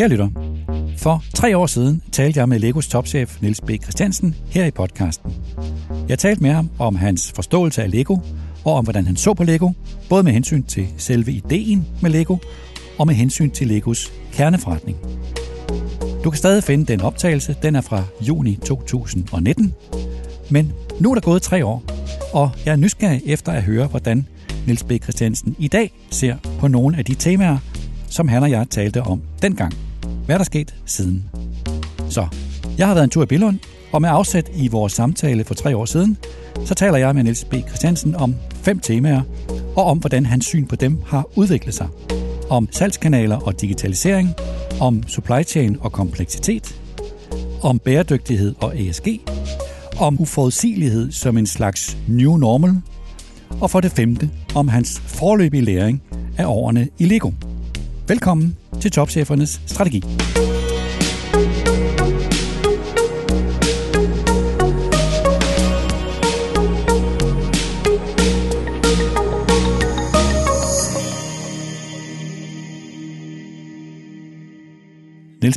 Kære lytter, for 3 år siden talte jeg med Legos topchef Niels B. Christiansen her i podcasten. Jeg talte med ham om hans forståelse af Lego, og om hvordan han så på Lego, både med hensyn til selve ideen med Lego, og med hensyn til Legos kerneforretning. Du kan stadig finde den optagelse, den er fra juni 2019. Men nu er der gået 3 år, og jeg er nysgerrig efter at høre, hvordan Niels B. Christiansen i dag ser på nogle af de temaer, som han og jeg talte om dengang. Hvad er der sket siden? Så, jeg har været en tur i Billund, og med afsæt i vores samtale for 3 år siden, så taler jeg med Niels B. Christiansen om 5 temaer, og om hvordan hans syn på dem har udviklet sig. Om salgskanaler og digitalisering, om supply chain og kompleksitet, om bæredygtighed og ESG, om uforudsigelighed som en slags new normal, og for det 5. om hans foreløbige læring af årene i Lego. Velkommen til Topchefernes Strategi. Niels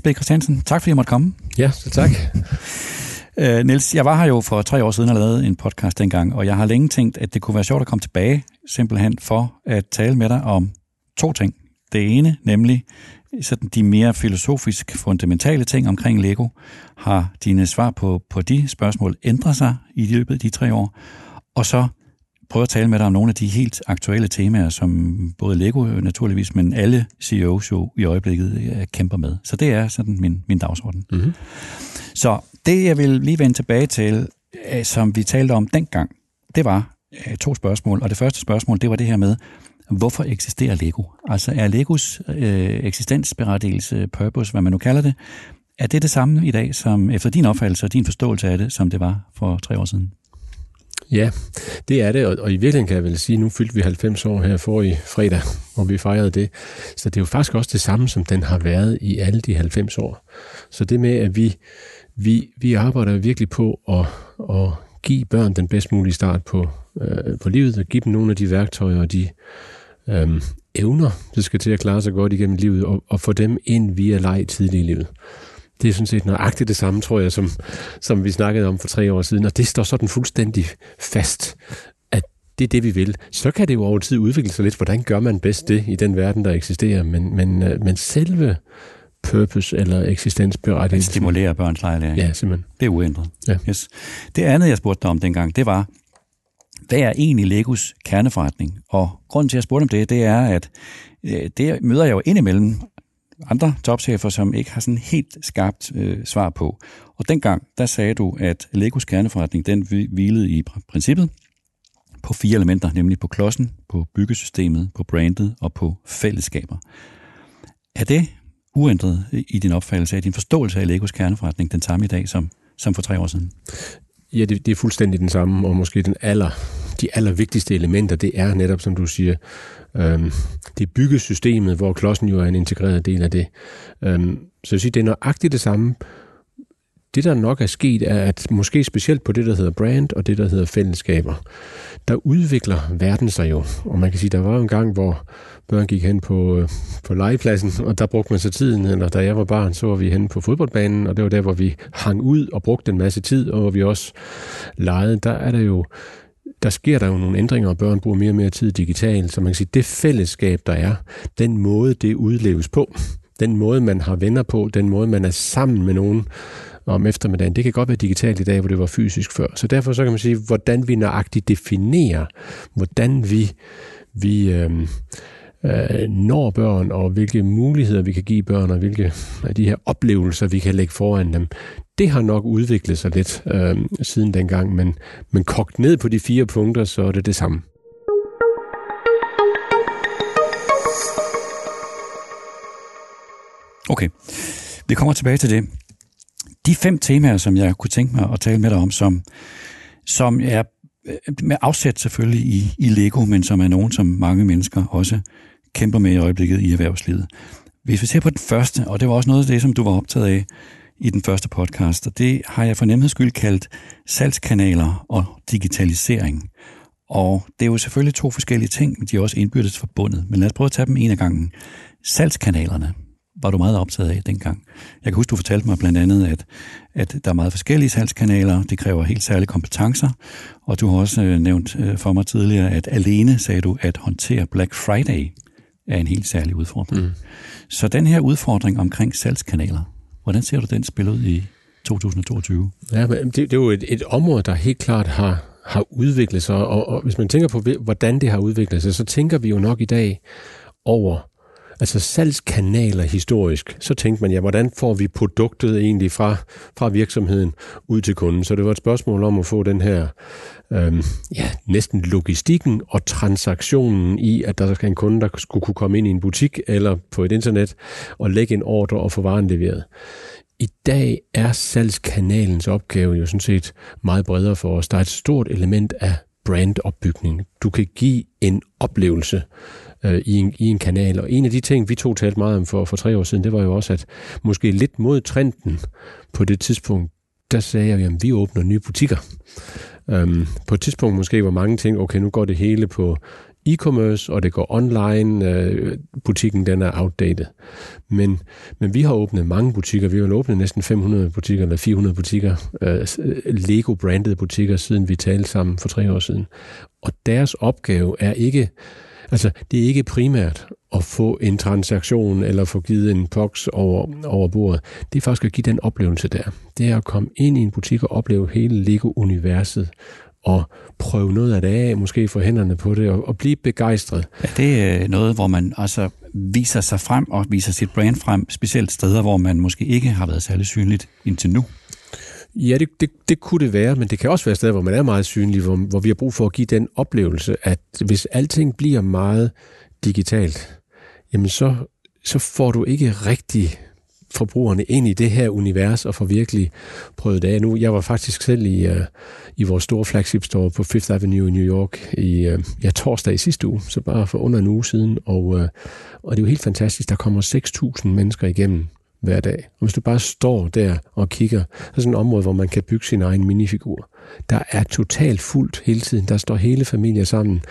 B. Christiansen, tak fordi jeg måtte komme. Ja, så tak. Niels, jeg var her jo for 3 år siden og lavede en podcast dengang, og jeg har længe tænkt, at det kunne være sjovt at komme tilbage, simpelthen for at tale med dig om 2 ting. Det ene, nemlig sådan de mere filosofisk fundamentale ting omkring Lego. Har dine svar på de spørgsmål ændret sig i løbet af de 3 år? Og så prøve at tale med dig om nogle af de helt aktuelle temaer, som både Lego naturligvis, men alle CEOs jo i øjeblikket kæmper med. Så det er sådan min dagsorden. Mm-hmm. Så det, jeg vil lige vende tilbage til, som vi talte om dengang, det var 2 spørgsmål. Og det første spørgsmål, det var det her med, hvorfor eksisterer Lego? Altså er Legos eksistensberettigelse, purpose, hvad man nu kalder det, er det det samme i dag, som efter din opfattelse og din forståelse af det, som det var for 3 år siden? Ja, det er det, og i virkeligheden kan jeg vel sige, nu fyldte vi 90 år her for i fredag, hvor vi fejrede det. Så det er jo faktisk også det samme, som den har været i alle de 90 år. Så det med, at vi arbejder virkelig på at give børn den bedst mulige start på livet, og give dem nogle af de værktøjer og de evner, der skal til at klare sig godt igennem livet, og få dem ind via leg tidligt i livet. Det er sådan set nøjagtigt det samme, tror jeg, som vi snakkede om for 3 år siden, og det står sådan fuldstændig fast, at det er det, vi vil. Så kan det jo over tid udvikle sig lidt, hvordan gør man bedst det i den verden, der eksisterer, men selve purpose eller eksistensberettigelse. Stimulerer børns legelæring. Ja, simpelthen. Det er uændret. Ja. Yes. Det andet, jeg spurgte dig om dengang, det var, hvad er egentlig Legos kerneforretning? Og grunden til, at jeg spurgte om det, det er, at det møder jeg jo indimellem andre topchefer, som ikke har sådan helt skarpt svar på. Og dengang, der sagde du, at Legos kerneforretning, den hvilede i princippet på 4 elementer, nemlig på klodsen, på byggesystemet, på brandet og på fællesskaber. Er det uændret i din opfattelse, i din forståelse af Legos kerneforretning, den samme i dag som for 3 år siden? Ja, det er fuldstændig den samme, og måske de allervigtigste elementer, det er netop, som du siger, det er byggesystemet, hvor klodsen jo er en integreret del af det. Så jeg siger, det er nøjagtigt det samme. Det, der nok er sket, er, at måske specielt på det, der hedder brand, og det, der hedder fællesskaber, der udvikler verden sig jo. Og man kan sige, der var en gang, hvor børn gik hen på legepladsen, og der brugte man så tiden, eller da jeg var barn, så var vi hen på fodboldbanen, og det var der, hvor vi hang ud og brugte en masse tid, og hvor vi også legede. Der sker jo nogle ændringer, og børn bruger mere og mere tid digitalt, så man kan sige, det fællesskab, der er, den måde, det udleves på, den måde, man har venner på, den måde, man er sammen med nogen om eftermiddagen. Det kan godt være digitalt i dag, hvor det var fysisk før. Så derfor så kan man sige, hvordan vi nøjagtigt definerer, hvordan vi når børn, og hvilke muligheder vi kan give børn, og hvilke af de her oplevelser, vi kan lægge foran dem. Det har nok udviklet sig lidt siden dengang, men kogt ned på de 4 punkter, så er det samme. Okay, vi kommer tilbage til det. De 5 temaer, som jeg kunne tænke mig at tale med dig om, som er med afsæt selvfølgelig i Lego, men som er nogen, som mange mennesker også kæmper med i øjeblikket i erhvervslivet. Hvis vi ser på den første, og det var også noget af det, som du var optaget af i den første podcast, og det har jeg for nemheds skyld kaldt salgskanaler og digitalisering. Og det er jo selvfølgelig 2 forskellige ting, men de er også indbyrdes forbundet. Men lad os prøve at tage dem en af gangen. Salgskanalerne. var du meget optaget af dengang. Jeg kan huske, du fortalte mig blandt andet, at der er meget forskellige salgskanaler, det kræver helt særlige kompetencer, og du har også nævnt for mig tidligere, at alene, sagde du, at håndtere Black Friday er en helt særlig udfordring. Mm. Så den her udfordring omkring salgskanaler, hvordan ser du den spillet ud i 2022? Ja, men det er jo et område, der helt klart har udviklet sig, og hvis man tænker på, hvordan det har udviklet sig, så tænker vi jo nok i dag over altså salgskanaler historisk, så tænkte man, ja, hvordan får vi produktet egentlig fra virksomheden ud til kunden? Så det var et spørgsmål om at få den her næsten logistikken og transaktionen i, at der skal en kunde, der skulle kunne komme ind i en butik eller på et internet og lægge en ordre og få varen leveret. I dag er salgskanalens opgave jo sådan set meget bredere for os. Der er et stort element af brandopbygning. Du kan give en oplevelse i en kanal. Og en af de ting, vi to talte meget om for 3 år siden, det var jo også, at måske lidt mod trenden på det tidspunkt, der sagde jeg, at vi åbner nye butikker. På et tidspunkt måske var mange ting, okay, nu går det hele på e-commerce, og det går online. Butikken, den er outdated. Men vi har åbnet mange butikker. Vi har åbnet næsten 500 butikker, eller 400 butikker, Lego-brandede butikker, siden vi talte sammen for 3 år siden. Og deres opgave er ikke... Altså, det er ikke primært at få en transaktion eller få givet en boks over bordet. Det er faktisk at give den oplevelse der. Det er at komme ind i en butik og opleve hele Lego-universet og prøve noget af det af, måske få hænderne på det og blive begejstret. Ja, det er noget, hvor man altså viser sig frem og viser sit brand frem, specielt steder, hvor man måske ikke har været særlig synligt indtil nu. Ja, det kunne det være, men det kan også være steder, hvor man er meget synlig, hvor vi har brug for at give den oplevelse, at hvis alting bliver meget digitalt, jamen så får du ikke rigtig forbrugerne ind i det her univers og får virkelig prøvet det af nu. Jeg var faktisk selv i vores store flagship store på Fifth Avenue i New York i torsdag i sidste uge, så bare for under en uge siden, og det er jo helt fantastisk. Der kommer 6.000 mennesker igennem hver dag. Og hvis du bare står der og kigger, så er sådan et område, hvor man kan bygge sin egen minifigur. Der er totalt fuldt hele tiden. Der står hele familier sammen.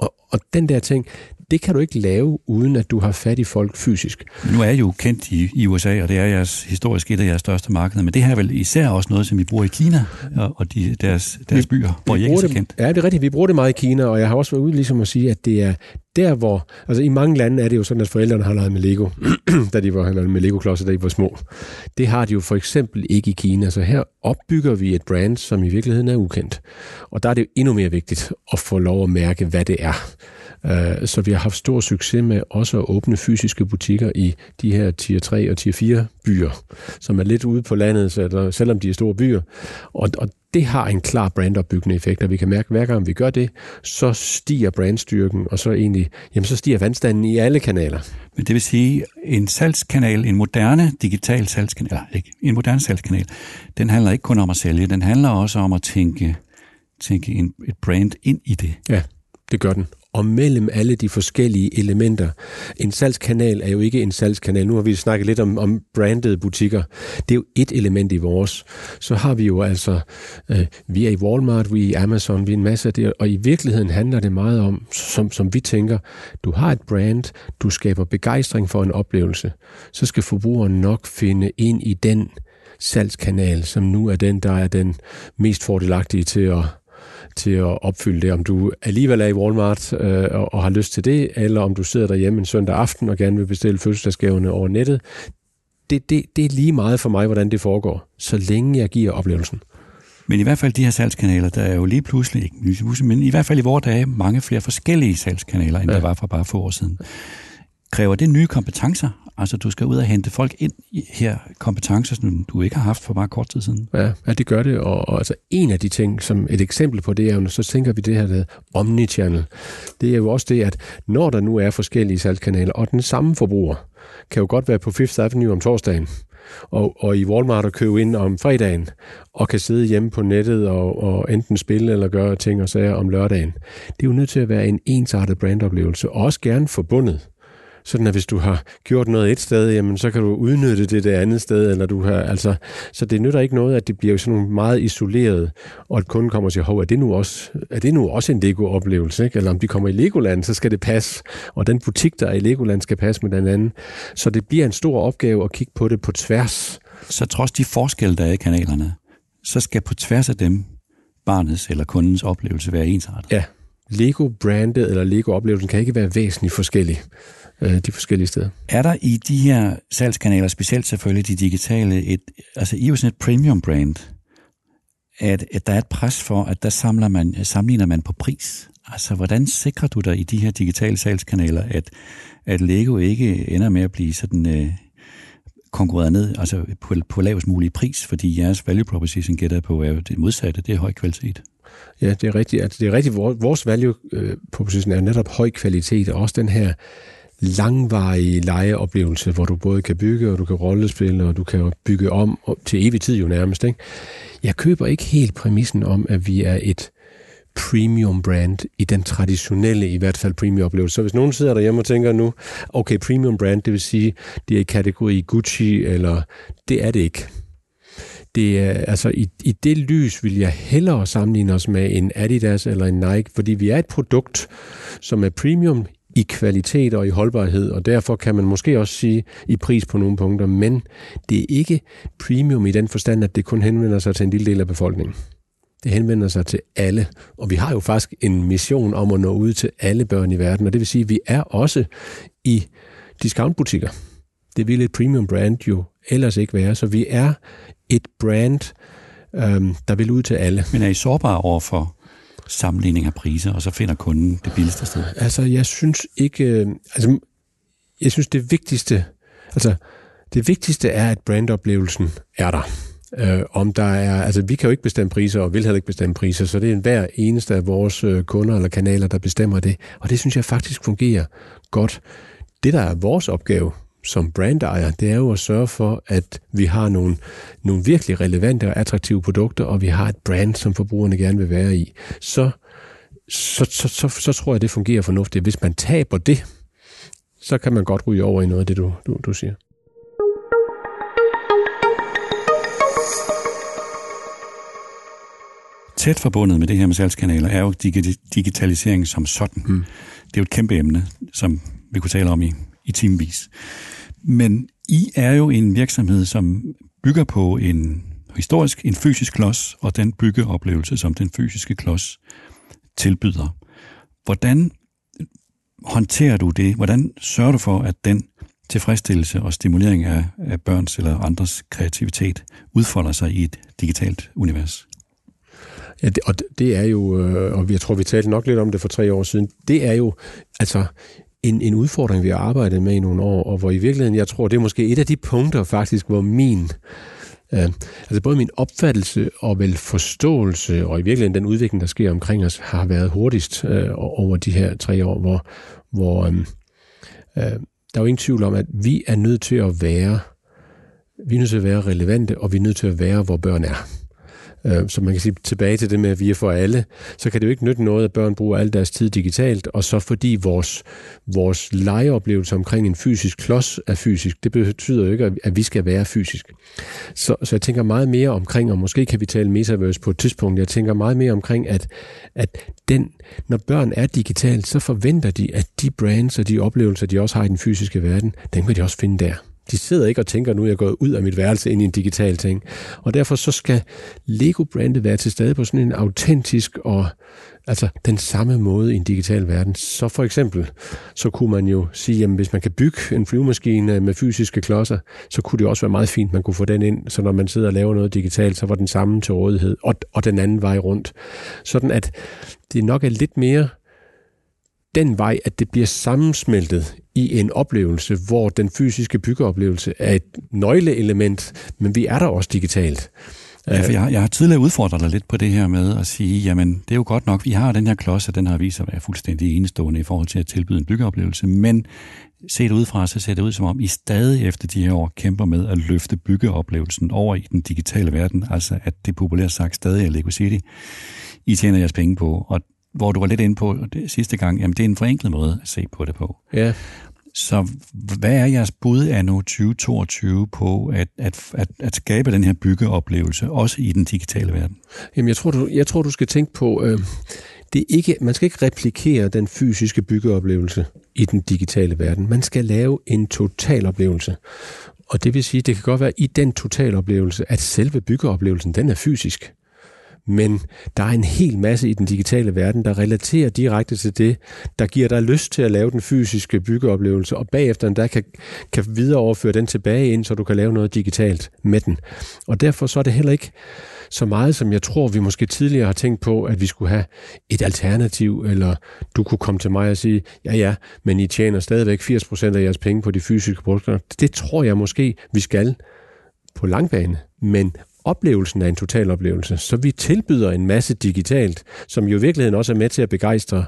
Og den der ting, det kan du ikke lave, uden at du har fat i folk fysisk. Nu er jeg jo kendt i USA, og det er jeres historisk et af jeres største markeder, men det her er vel især også noget, som vi bruger i Kina og deres byer, hvor I ikke er så kendt. Ja, det er rigtigt. Vi bruger det meget i Kina, og jeg har også været ude ligesom at sige, at det er der, hvor... Altså i mange lande er det jo sådan, at forældrene har leget med Lego, da de var leget med Lego-klodser, da de var små. Det har de jo for eksempel ikke i Kina, så her opbygger vi et brand, som i virkeligheden er ukendt. Og der er det jo endnu mere vigtigt at få lov at mærke, hvad det er. Så vi har haft stor succes med også at åbne fysiske butikker i de her tier 3 og tier 4 byer, som er lidt ude på landet, selvom de er store byer. Og det har en klar brandopbyggende effekt, og vi kan mærke, hver gang vi gør det, så stiger brandstyrken, og så egentlig, jamen så stiger vandstanden i alle kanaler. Men det vil sige, en salgskanal, en moderne digital salgskanal, den handler ikke kun om at sælge, den handler også om at tænke et brand ind i det. Ja, det gør den. Og mellem alle de forskellige elementer. En salgskanal er jo ikke en salgskanal. Nu har vi snakket lidt om brandede butikker. Det er jo et element i vores. Så har vi jo altså, vi er i Walmart, vi er i Amazon, vi er en masse af det, og i virkeligheden handler det meget om, som vi tænker, du har et brand, du skaber begejstring for en oplevelse, så skal forbrugeren nok finde ind i den salgskanal, som nu er den, der er den mest fordelagtige til at opfylde det, om du alligevel er i Walmart og har lyst til det, eller om du sidder derhjemme en søndag aften og gerne vil bestille fødselsdagsgaverne over nettet. Det er lige meget for mig, hvordan det foregår, så længe jeg giver oplevelsen. Men i hvert fald de her salgskanaler, der er jo lige pludselig, ikke nye, men i hvert fald i vores dage, mange flere forskellige salgskanaler, end der var for bare få år siden. Kræver det nye kompetencer? Altså, du skal ud og hente folk ind i her kompetencer, som du ikke har haft for bare kort tid siden. Ja, det gør det. Og altså, en af de ting, som et eksempel på det er, når så tænker vi det her der omnichannel. Det er jo også det, at når der nu er forskellige salgskanaler, og den samme forbruger kan jo godt være på Fifth Avenue om torsdagen, og i Walmart og købe ind om fredagen, og kan sidde hjemme på nettet og enten spille eller gøre ting og sager om lørdagen. Det er jo nødt til at være en ensartet brandoplevelse, og også gerne forbundet sådan at hvis du har gjort noget et sted, jamen så kan du udnytte det der andet sted, eller du har, altså, så det nytter ikke noget, at det bliver sådan nogle meget isoleret, og at kunden kommer og siger, hov, er det nu også en Lego-oplevelse, ikke? Eller om de kommer i Legoland, så skal det passe, og den butik, der er i Legoland, skal passe med den anden. Så det bliver en stor opgave at kigge på det på tværs. Så trods de forskelle, der er i kanalerne, så skal på tværs af dem barnets eller kundens oplevelse være ensartet. Ja, Lego-brandet eller Lego-oplevelsen kan ikke være væsentligt forskellig de forskellige steder. Er der i de her salgskanaler, specielt selvfølgelig de digitale, I er jo sådan et premium-brand, at der er et pres for, at der sammenligner man på pris? Altså, hvordan sikrer du dig i de her digitale salgskanaler, at Lego ikke ender med at blive sådan konkurreret ned, altså på lavest mulige pris, fordi jeres value proposition gætter på er det modsatte, det er høj kvalitet. Ja, det er rigtigt. Altså, det er rigtigt. Vores value proposition er netop høj kvalitet, og også den her langvarige legeoplevelse, hvor du både kan bygge, og du kan rollespille, og du kan bygge om til evig tid jo nærmest, ikke? Jeg køber ikke helt præmissen om, at vi er et premium brand i den traditionelle, i hvert fald premium oplevelse. Så hvis nogen sidder derhjemme og tænker nu, okay, premium brand, det vil sige, det er i kategori Gucci, eller det er det ikke. Det er, altså i det lys vil jeg hellere sammenligne os med en Adidas eller en Nike, fordi vi er et produkt, som er premium i kvalitet og i holdbarhed, og derfor kan man måske også sige i pris på nogle punkter, men det er ikke premium i den forstand, at det kun henvender sig til en lille del af befolkningen. Det henvender sig til alle, og vi har jo faktisk en mission om at nå ud til alle børn i verden, og det vil sige, at vi er også i discountbutikker. Det ville et premium brand jo ellers ikke være, så vi er et brand, der vil ud til alle. Men er I sårbare overfor sammenligning af priser, og så finder kunden det billigste sted? Altså, jeg synes det vigtigste er, at brandoplevelsen er der. Vi kan jo ikke bestemme priser, og vil heller ikke bestemme priser, så det er hver eneste af vores kunder eller kanaler, der bestemmer det, og det synes jeg faktisk fungerer godt. Det, der er vores opgave som brandejer, det er jo at sørge for, at vi har nogle virkelig relevante og attraktive produkter, og vi har et brand, som forbrugerne gerne vil være i. Så tror jeg, det fungerer fornuftigt. Hvis man taber det, så kan man godt ryge over i noget af det, du siger. Tæt forbundet med det her med salgskanaler er jo digitalisering som sådan. Mm. Det er jo et kæmpe emne, som vi kunne tale om i timevis. Men I er jo en virksomhed, som bygger på en fysisk klods, og den byggeoplevelse, som den fysiske klods tilbyder. Hvordan håndterer du det? Hvordan sørger du for, at den tilfredsstillelse og stimulering af børns eller andres kreativitet udfolder sig i et digitalt univers? Ja, det er jo, og jeg tror, vi talte nok lidt om det for 3 år siden, det er jo altså en udfordring, vi har arbejdet med i nogle år, og hvor i virkeligheden, jeg tror, det er måske et af de punkter faktisk, hvor både min opfattelse og vel forståelse, og i virkeligheden den udvikling, der sker omkring os, har været hurtigst over de her 3 år, hvor der er jo ingen tvivl om, at vi er nødt til at være, relevante, og vi er nødt til at være, hvor børn er. Så man kan sige tilbage til det med, at vi er for alle, så kan det jo ikke nytte noget, at børn bruger al deres tid digitalt, og så fordi vores legeoplevelse omkring en fysisk klods er fysisk, det betyder jo ikke, at vi skal være fysisk. Så jeg tænker meget mere omkring, og måske kan vi tale metaverse på et tidspunkt, jeg tænker meget mere omkring, at når børn er digitalt, så forventer de, at de brands og de oplevelser, de også har i den fysiske verden, dem kan de også finde der. De sidder ikke og tænker, nu er jeg gået ud af mit værelse ind i en digital ting. Og derfor så skal Lego-brandet være til stede på sådan en autentisk og altså den samme måde i en digital verden. Så for eksempel, så kunne man jo sige, jamen hvis man kan bygge en flyvemaskine med fysiske klodser, så kunne det også være meget fint, man kunne få den ind, så når man sidder og laver noget digitalt, så var den samme til rådighed, og den anden vej rundt. Sådan at det nok er lidt mere den vej, at det bliver sammensmeltet i en oplevelse, hvor den fysiske byggeoplevelse er et nøgleelement, men vi er der også digitalt. Ja, for jeg har tidligere udfordret dig lidt på det her med at sige, jamen det er jo godt nok, vi har den her klods, og den har vist sig at være fuldstændig enestående i forhold til at tilbyde en byggeoplevelse, men set udefra, så ser det ud som om, I stadig efter de her år kæmper med at løfte byggeoplevelsen over i den digitale verden, altså at det populært sagt stadig er Lego City, I tjener jeres penge på, og hvor du var lidt inde på det sidste gang, jamen det er en forenklet måde at se på det på. Ja. Så hvad er jeres bud anno 2022 på at skabe den her byggeoplevelse, også i den digitale verden? Jamen, jeg tror, du skal tænke på, man skal ikke replikere den fysiske byggeoplevelse i den digitale verden. Man skal lave en totaloplevelse. Og det vil sige, det kan godt være i den totaloplevelse, at selve byggeoplevelsen, den er fysisk. Men der er en hel masse i den digitale verden, der relaterer direkte til det, der giver dig lyst til at lave den fysiske byggeoplevelse, og bagefter der kan videreoverføre den tilbage ind, så du kan lave noget digitalt med den. Og derfor så er det heller ikke så meget, som jeg tror, vi måske tidligere har tænkt på, at vi skulle have et alternativ, eller du kunne komme til mig og sige, ja, men I tjener stadigvæk 80% af jeres penge på de fysiske produkter. Det tror jeg måske, vi skal på langbane, men oplevelsen er en totaloplevelse, så vi tilbyder en masse digitalt, som jo i virkeligheden også er med til at begejstre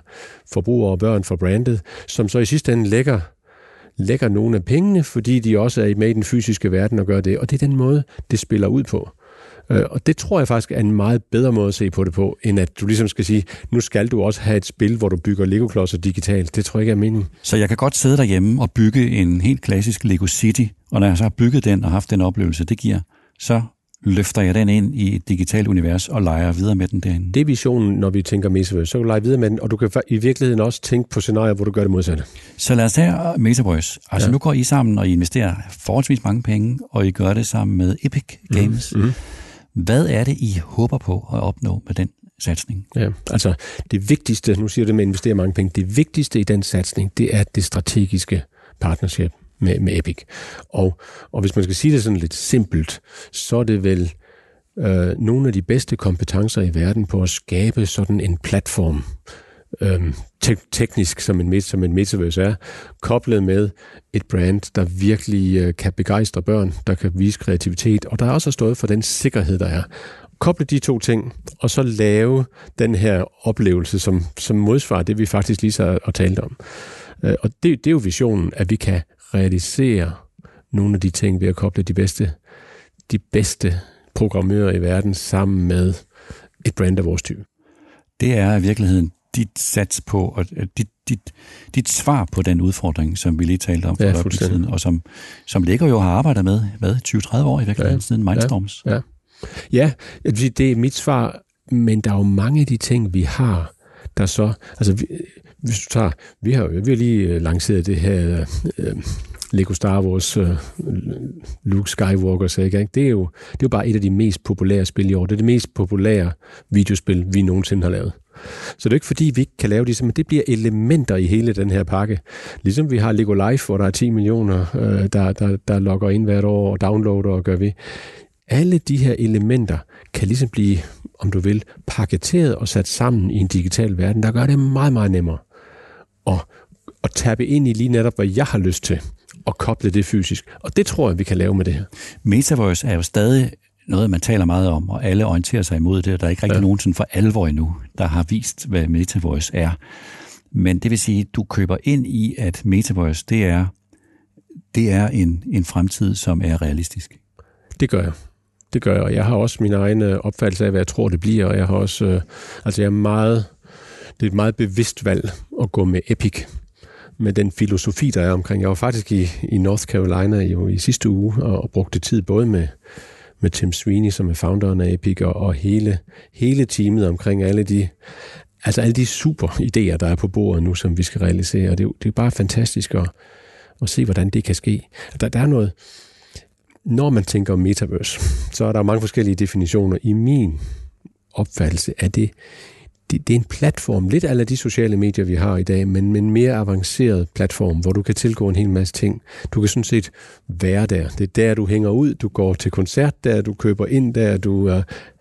forbrugere og børn for brandet, som så i sidste ende lægger nogle af pengene, fordi de også er med i den fysiske verden og gør det, og det er den måde, det spiller ud på. Og det tror jeg faktisk er en meget bedre måde at se på det på, end at du ligesom skal sige, nu skal du også have et spil, hvor du bygger Lego-klodser digitalt. Det tror jeg ikke er meningen. Så jeg kan godt sidde derhjemme og bygge en helt klassisk Lego City, og når jeg så har bygget den og haft den oplevelse, det giver, så løfter jeg den ind i et digitalt univers og leger videre med den derinde. Det er visionen, når vi tænker Metaverse. Så kan du lege videre med den, og du kan i virkeligheden også tænke på scenarier, hvor du gør det modsatte. Så lad os tage Metaverse. Altså Nu går I sammen, og I investerer forholdsvis mange penge, og I gør det sammen med Epic Games. Hvad er det, I håber på at opnå med den satsning? Ja, altså det vigtigste, nu siger du det med at investere mange penge, det vigtigste i den satsning, det er det strategiske partnerskab med Epic. Og hvis man skal sige det sådan lidt simpelt, så er det vel nogle af de bedste kompetencer i verden på at skabe sådan en platform, teknisk som en metaverse er, koblet med et brand, der virkelig kan begejstre børn, der kan vise kreativitet, og der er også stået for den sikkerhed, der er. Koble de to ting, og så lave den her oplevelse, som modsvarer det, vi faktisk lige så har talt om. Og det er jo visionen, at vi kan realisere nogle af de ting ved at koble de bedste programmører i verden sammen med et brand af vores type. Det er i virkeligheden dit sats på, og dit svar på den udfordring, som vi lige talte om for et øjeblik siden, og som Lego jo har arbejdet med 20-30 år i virkeligheden siden Mindstorms. Ja, det er mit svar, men der er jo mange af de ting, vi har, der så... Altså, vi har lige lanceret det her Lego Star Wars, Luke Skywalker, så ikke? Det er jo bare et af de mest populære spil i år. Det er det mest populære videospil, vi nogensinde har lavet. Så det er ikke fordi, vi ikke kan lave det, men det bliver elementer i hele den her pakke. Ligesom vi har Lego Life, hvor der er 10 millioner, der logger ind hvert år og downloader og gør ved. Alle de her elementer kan ligesom blive, om du vil, paketeret og sat sammen i en digital verden, der gør det meget, meget nemmere at tappe ind i lige netop, hvad jeg har lyst til, og koble det fysisk. Og det tror jeg, vi kan lave med det her. Metaverse er jo stadig noget, man taler meget om, og alle orienterer sig imod det, og der er ikke rigtig nogen sådan for alvor endnu, der har vist, hvad Metaverse er. Men det vil sige, at du køber ind i, at Metaverse, det er en fremtid, som er realistisk. Det gør jeg, og jeg har også min egen opfattelse af, hvad jeg tror, det bliver, og jeg har også, det er et meget bevidst valg at gå med Epic, med den filosofi, der er omkring. Jeg var faktisk i North Carolina jo i sidste uge, og brugte tid både med Tim Sweeney, som er founderen af Epic, og hele teamet omkring alle de super idéer, der er på bordet nu, som vi skal realisere, og det er bare fantastisk at se, hvordan det kan ske. Der er noget... Når man tænker om metaverse, så er der mange forskellige definitioner. I min opfattelse er det er en platform, lidt a la de sociale medier, vi har i dag, men med en mere avanceret platform, hvor du kan tilgå en hel masse ting. Du kan sådan set være der. Det er der, du hænger ud, du går til koncert der, du køber ind der, du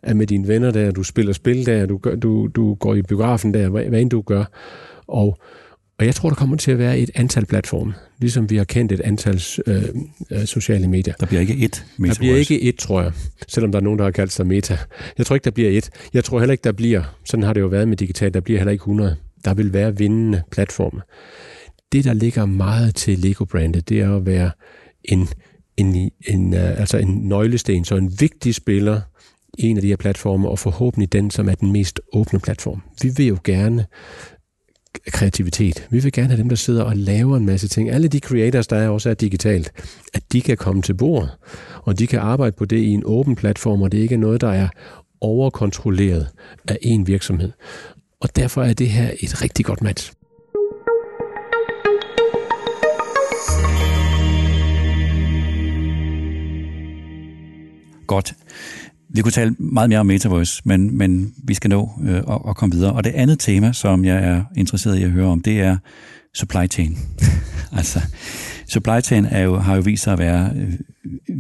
er med dine venner der, du spiller spil der, du går i biografen der, hvad end du gør. Og jeg tror, der kommer til at være et antal platforme, ligesom vi har kendt et antal sociale medier. Der bliver ikke ét metaverse. Der bliver ikke ét, tror jeg, selvom der er nogen, der har kaldt sig meta. Jeg tror ikke, der bliver ét. Jeg tror heller ikke, der bliver, sådan har det jo været med digitalt, der bliver heller ikke 100. Der vil være vindende platforme. Det, der ligger meget til Lego-brandet, det er at være en nøglesten, så en vigtig spiller i en af de her platforme, og forhåbentlig den, som er den mest åbne platform. Vi vil jo gerne kreativitet. Vi vil gerne have dem, der sidder og laver en masse ting. Alle de creators, der er også er digitalt, at de kan komme til bordet, og de kan arbejde på det i en åben platform, og det ikke er noget, der er overkontrolleret af en virksomhed. Og derfor er det her et rigtig godt match. Godt. Vi kunne tale meget mere om Metaverse, men vi skal nå at komme videre. Og det andet tema, som jeg er interesseret i at høre om, det er supply chain. Altså, supply chain har jo vist sig at være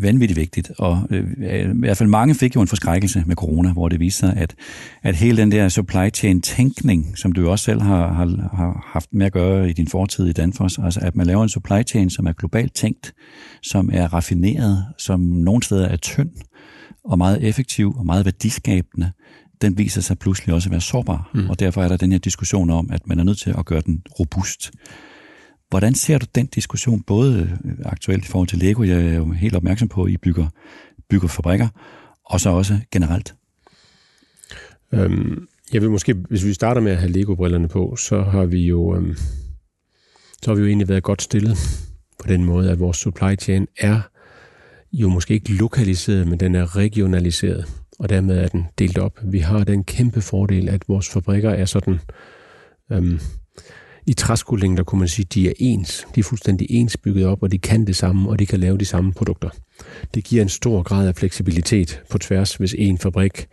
vanvittigt vigtigt, og i hvert fald mange fik jo en forskrækkelse med corona, hvor det viste sig, at hele den der supply chain-tænkning, som du også selv har haft med at gøre i din fortid i Danfoss, altså at man laver en supply chain, som er globalt tænkt, som er raffineret, som nogle steder er tynd, og meget effektiv og meget værdiskabende, den viser sig pludselig også at være sårbar. Mm. Og derfor er der den her diskussion om, at man er nødt til at gøre den robust. Hvordan ser du den diskussion, både aktuelt i forhold til Lego, jeg er jo helt opmærksom på, at I bygger fabrikker, og så også generelt? Jeg vil måske, hvis vi starter med at have Lego-brillerne på, så har vi jo, egentlig været godt stillet på den måde, at vores supply chain er jo måske ikke lokaliseret, men den er regionaliseret, og dermed er den delt op. Vi har den kæmpe fordel, at vores fabrikker er sådan... I træskolængder, der kunne man sige, de er ens. De er fuldstændig ens bygget op, og de kan det samme, og de kan lave de samme produkter. Det giver en stor grad af fleksibilitet på tværs. Hvis en fabrik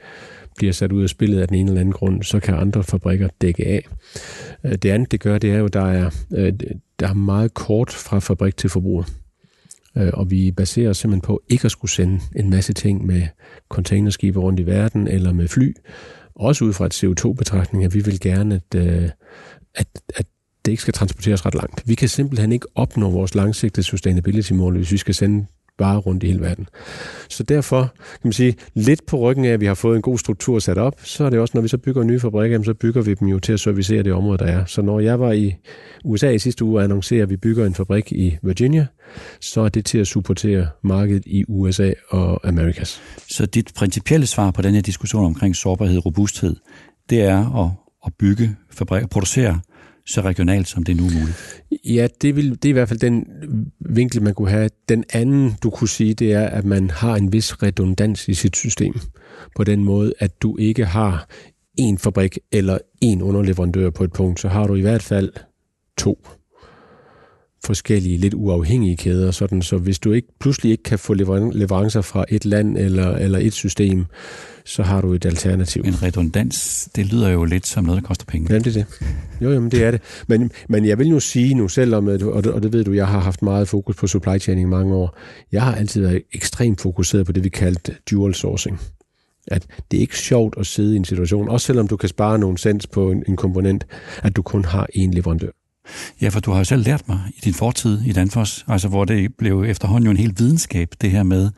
bliver sat ud af spillet af den ene eller anden grund, så kan andre fabrikker dække af. Det andet, det gør, det er jo, der er meget kort fra fabrik til forbruger. Og vi baserer os simpelthen på ikke at skulle sende en masse ting med containerskibe rundt i verden eller med fly. Også ud fra et CO2-betragtning, at vi vil gerne, at det ikke skal transporteres ret langt. Vi kan simpelthen ikke opnå vores langsigtede sustainability-mål, hvis vi skal sende varer rundt i hele verden. Så derfor kan man sige, lidt på ryggen af, at vi har fået en god struktur sat op, så er det også, når vi så bygger nye fabrikker, så bygger vi dem jo til at servicere det område, der er. Så når jeg var i USA i sidste uge og annoncerede, at vi bygger en fabrik i Virginia, så er det til at supportere markedet i USA og Amerikas. Så dit principielle svar på den her diskussion omkring sårbarhed og robusthed, det er at bygge fabrikker, producere så regionalt, som det er nu muligt? Ja, det er i hvert fald den vinkel, man kunne have. Den anden, du kunne sige, det er, at man har en vis redundans i sit system. På den måde, at du ikke har én fabrik eller én underleverandør på et punkt, så har du i hvert fald to forskellige, lidt uafhængige kæder. Sådan, så hvis du ikke, pludselig ikke kan få leverancer fra et land eller et system, så har du et alternativ. En redundans, det lyder jo lidt som noget, der koster penge. Jamen, det er det. Jo, men det er det. Men jeg vil nu sige nu selvom, og det ved du, jeg har haft meget fokus på supply chain i mange år, jeg har altid været ekstremt fokuseret på det, vi kaldte dual sourcing. At det er ikke sjovt at sidde i en situation, også selvom du kan spare nogle cents på en komponent, at du kun har én leverandør. Ja, for du har jo selv lært mig i din fortid i Danfoss, altså hvor det blev efterhånden jo en hel videnskab, det her med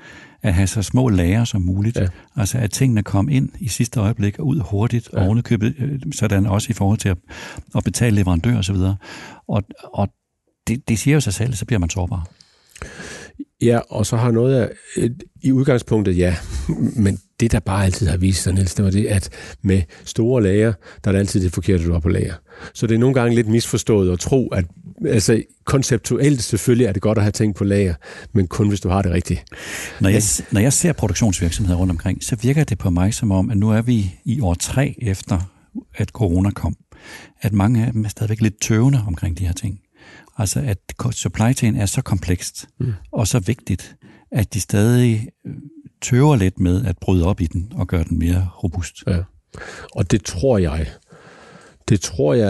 at have så små lager som muligt. Ja. Altså at tingene kom ind i sidste øjeblik og ud hurtigt, ja, og ovenikøbet, sådan også i forhold til at betale leverandør og så videre. Og det siger jo sig selv, så bliver man sårbar. Ja, og så har noget af, i udgangspunktet ja, men det der bare altid har vist sig, Niels, det var det, at med store lager, der er det altid det forkerte, du har på lager. Så det er nogle gange lidt misforstået at tro, at altså konceptuelt selvfølgelig er det godt at have ting på lager, men kun hvis du har det rigtigt. Når jeg ser produktionsvirksomheder rundt omkring, så virker det på mig som om, at nu er vi i år 3 efter, at corona kom, at mange af dem er stadigvæk lidt tøvende omkring de her ting. Altså at supply chain er så komplekst og så vigtigt, at de stadig tøver lidt med at bryde op i den og gøre den mere robust. Ja. Og det tror jeg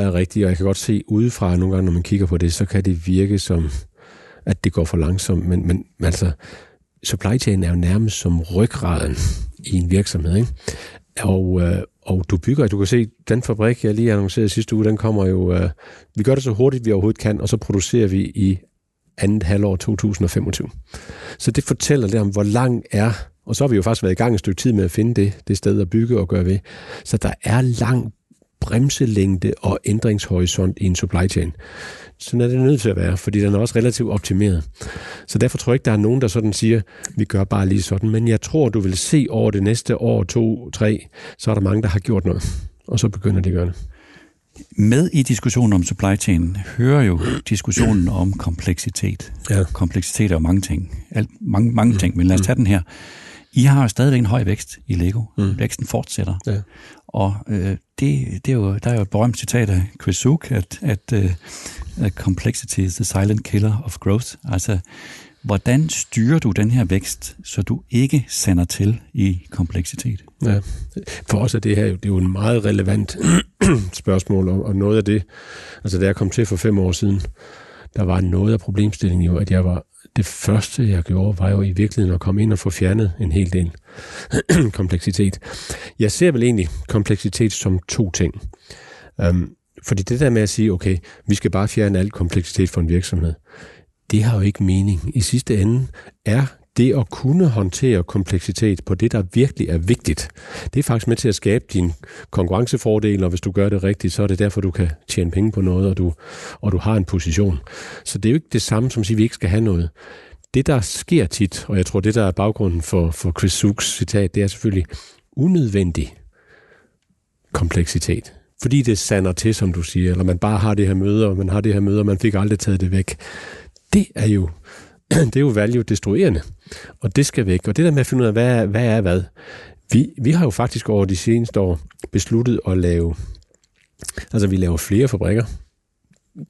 er rigtigt, og jeg kan godt se udefra nogle gange, når man kigger på det, så kan det virke som, at det går for langsomt, men altså, supply chain er jo nærmest som ryggraden i en virksomhed, ikke? Og du kan se, den fabrik, jeg lige annoncerede sidste uge, den kommer jo, vi gør det så hurtigt, vi overhovedet kan, og så producerer vi i andet halvår 2025. Så det fortæller lidt om, hvor lang er, og så har vi jo faktisk været i gang et stykke tid med at finde det sted at bygge og gøre ved. Så der er lang bremselængde og ændringshorisont i en supply chain. Sådan er det nødt til at være, fordi den er også relativt optimeret. Så derfor tror jeg ikke, der er nogen, der sådan siger, vi gør bare lige sådan, men jeg tror, du vil se over det næste år, 2, 3, så er der mange, der har gjort noget, og så begynder de at gøre det. Med i diskussionen om supply chain hører jo diskussionen om kompleksitet. Ja. Kompleksitet er mange ting. Mange ting, men lad os tage den her. I har jo stadigvæk en høj vækst i Lego. Væksten fortsætter. Ja. Og det er jo, der er jo et berømt citat af Chris Zook, at complexity is the silent killer of growth. Altså, hvordan styrer du den her vækst, så du ikke sender til i kompleksitet? Ja. For os er det her jo, det er jo en meget relevant spørgsmål, og noget af det, altså da jeg kom til for 5 år siden, der var noget af problemstillingen jo, at jeg var, det første jeg gjorde, var jo i virkeligheden at komme ind og få fjernet en hel del kompleksitet. Jeg ser vel egentlig kompleksitet som 2 ting. Fordi det der med at sige, okay, vi skal bare fjerne al kompleksitet for en virksomhed, det har jo ikke mening. I sidste ende er det at kunne håndtere kompleksitet på det, der virkelig er vigtigt. Det er faktisk med til at skabe din konkurrencefordel, og hvis du gør det rigtigt, så er det derfor, du kan tjene penge på noget, og du har en position. Så det er jo ikke det samme, som at sige, at vi ikke skal have noget. Det, der sker tit, og jeg tror, det der er baggrunden for Chris Zooks citat, det er selvfølgelig unødvendig kompleksitet. Fordi det sander til, som du siger, eller man bare har det her møde, og man har det her møde, og man fik aldrig taget det væk. Det er jo value destruerende, og det skal væk. Og det der med at finde ud af, hvad er hvad? Vi har jo faktisk over de seneste år besluttet at lave... Altså, vi laver flere fabrikker.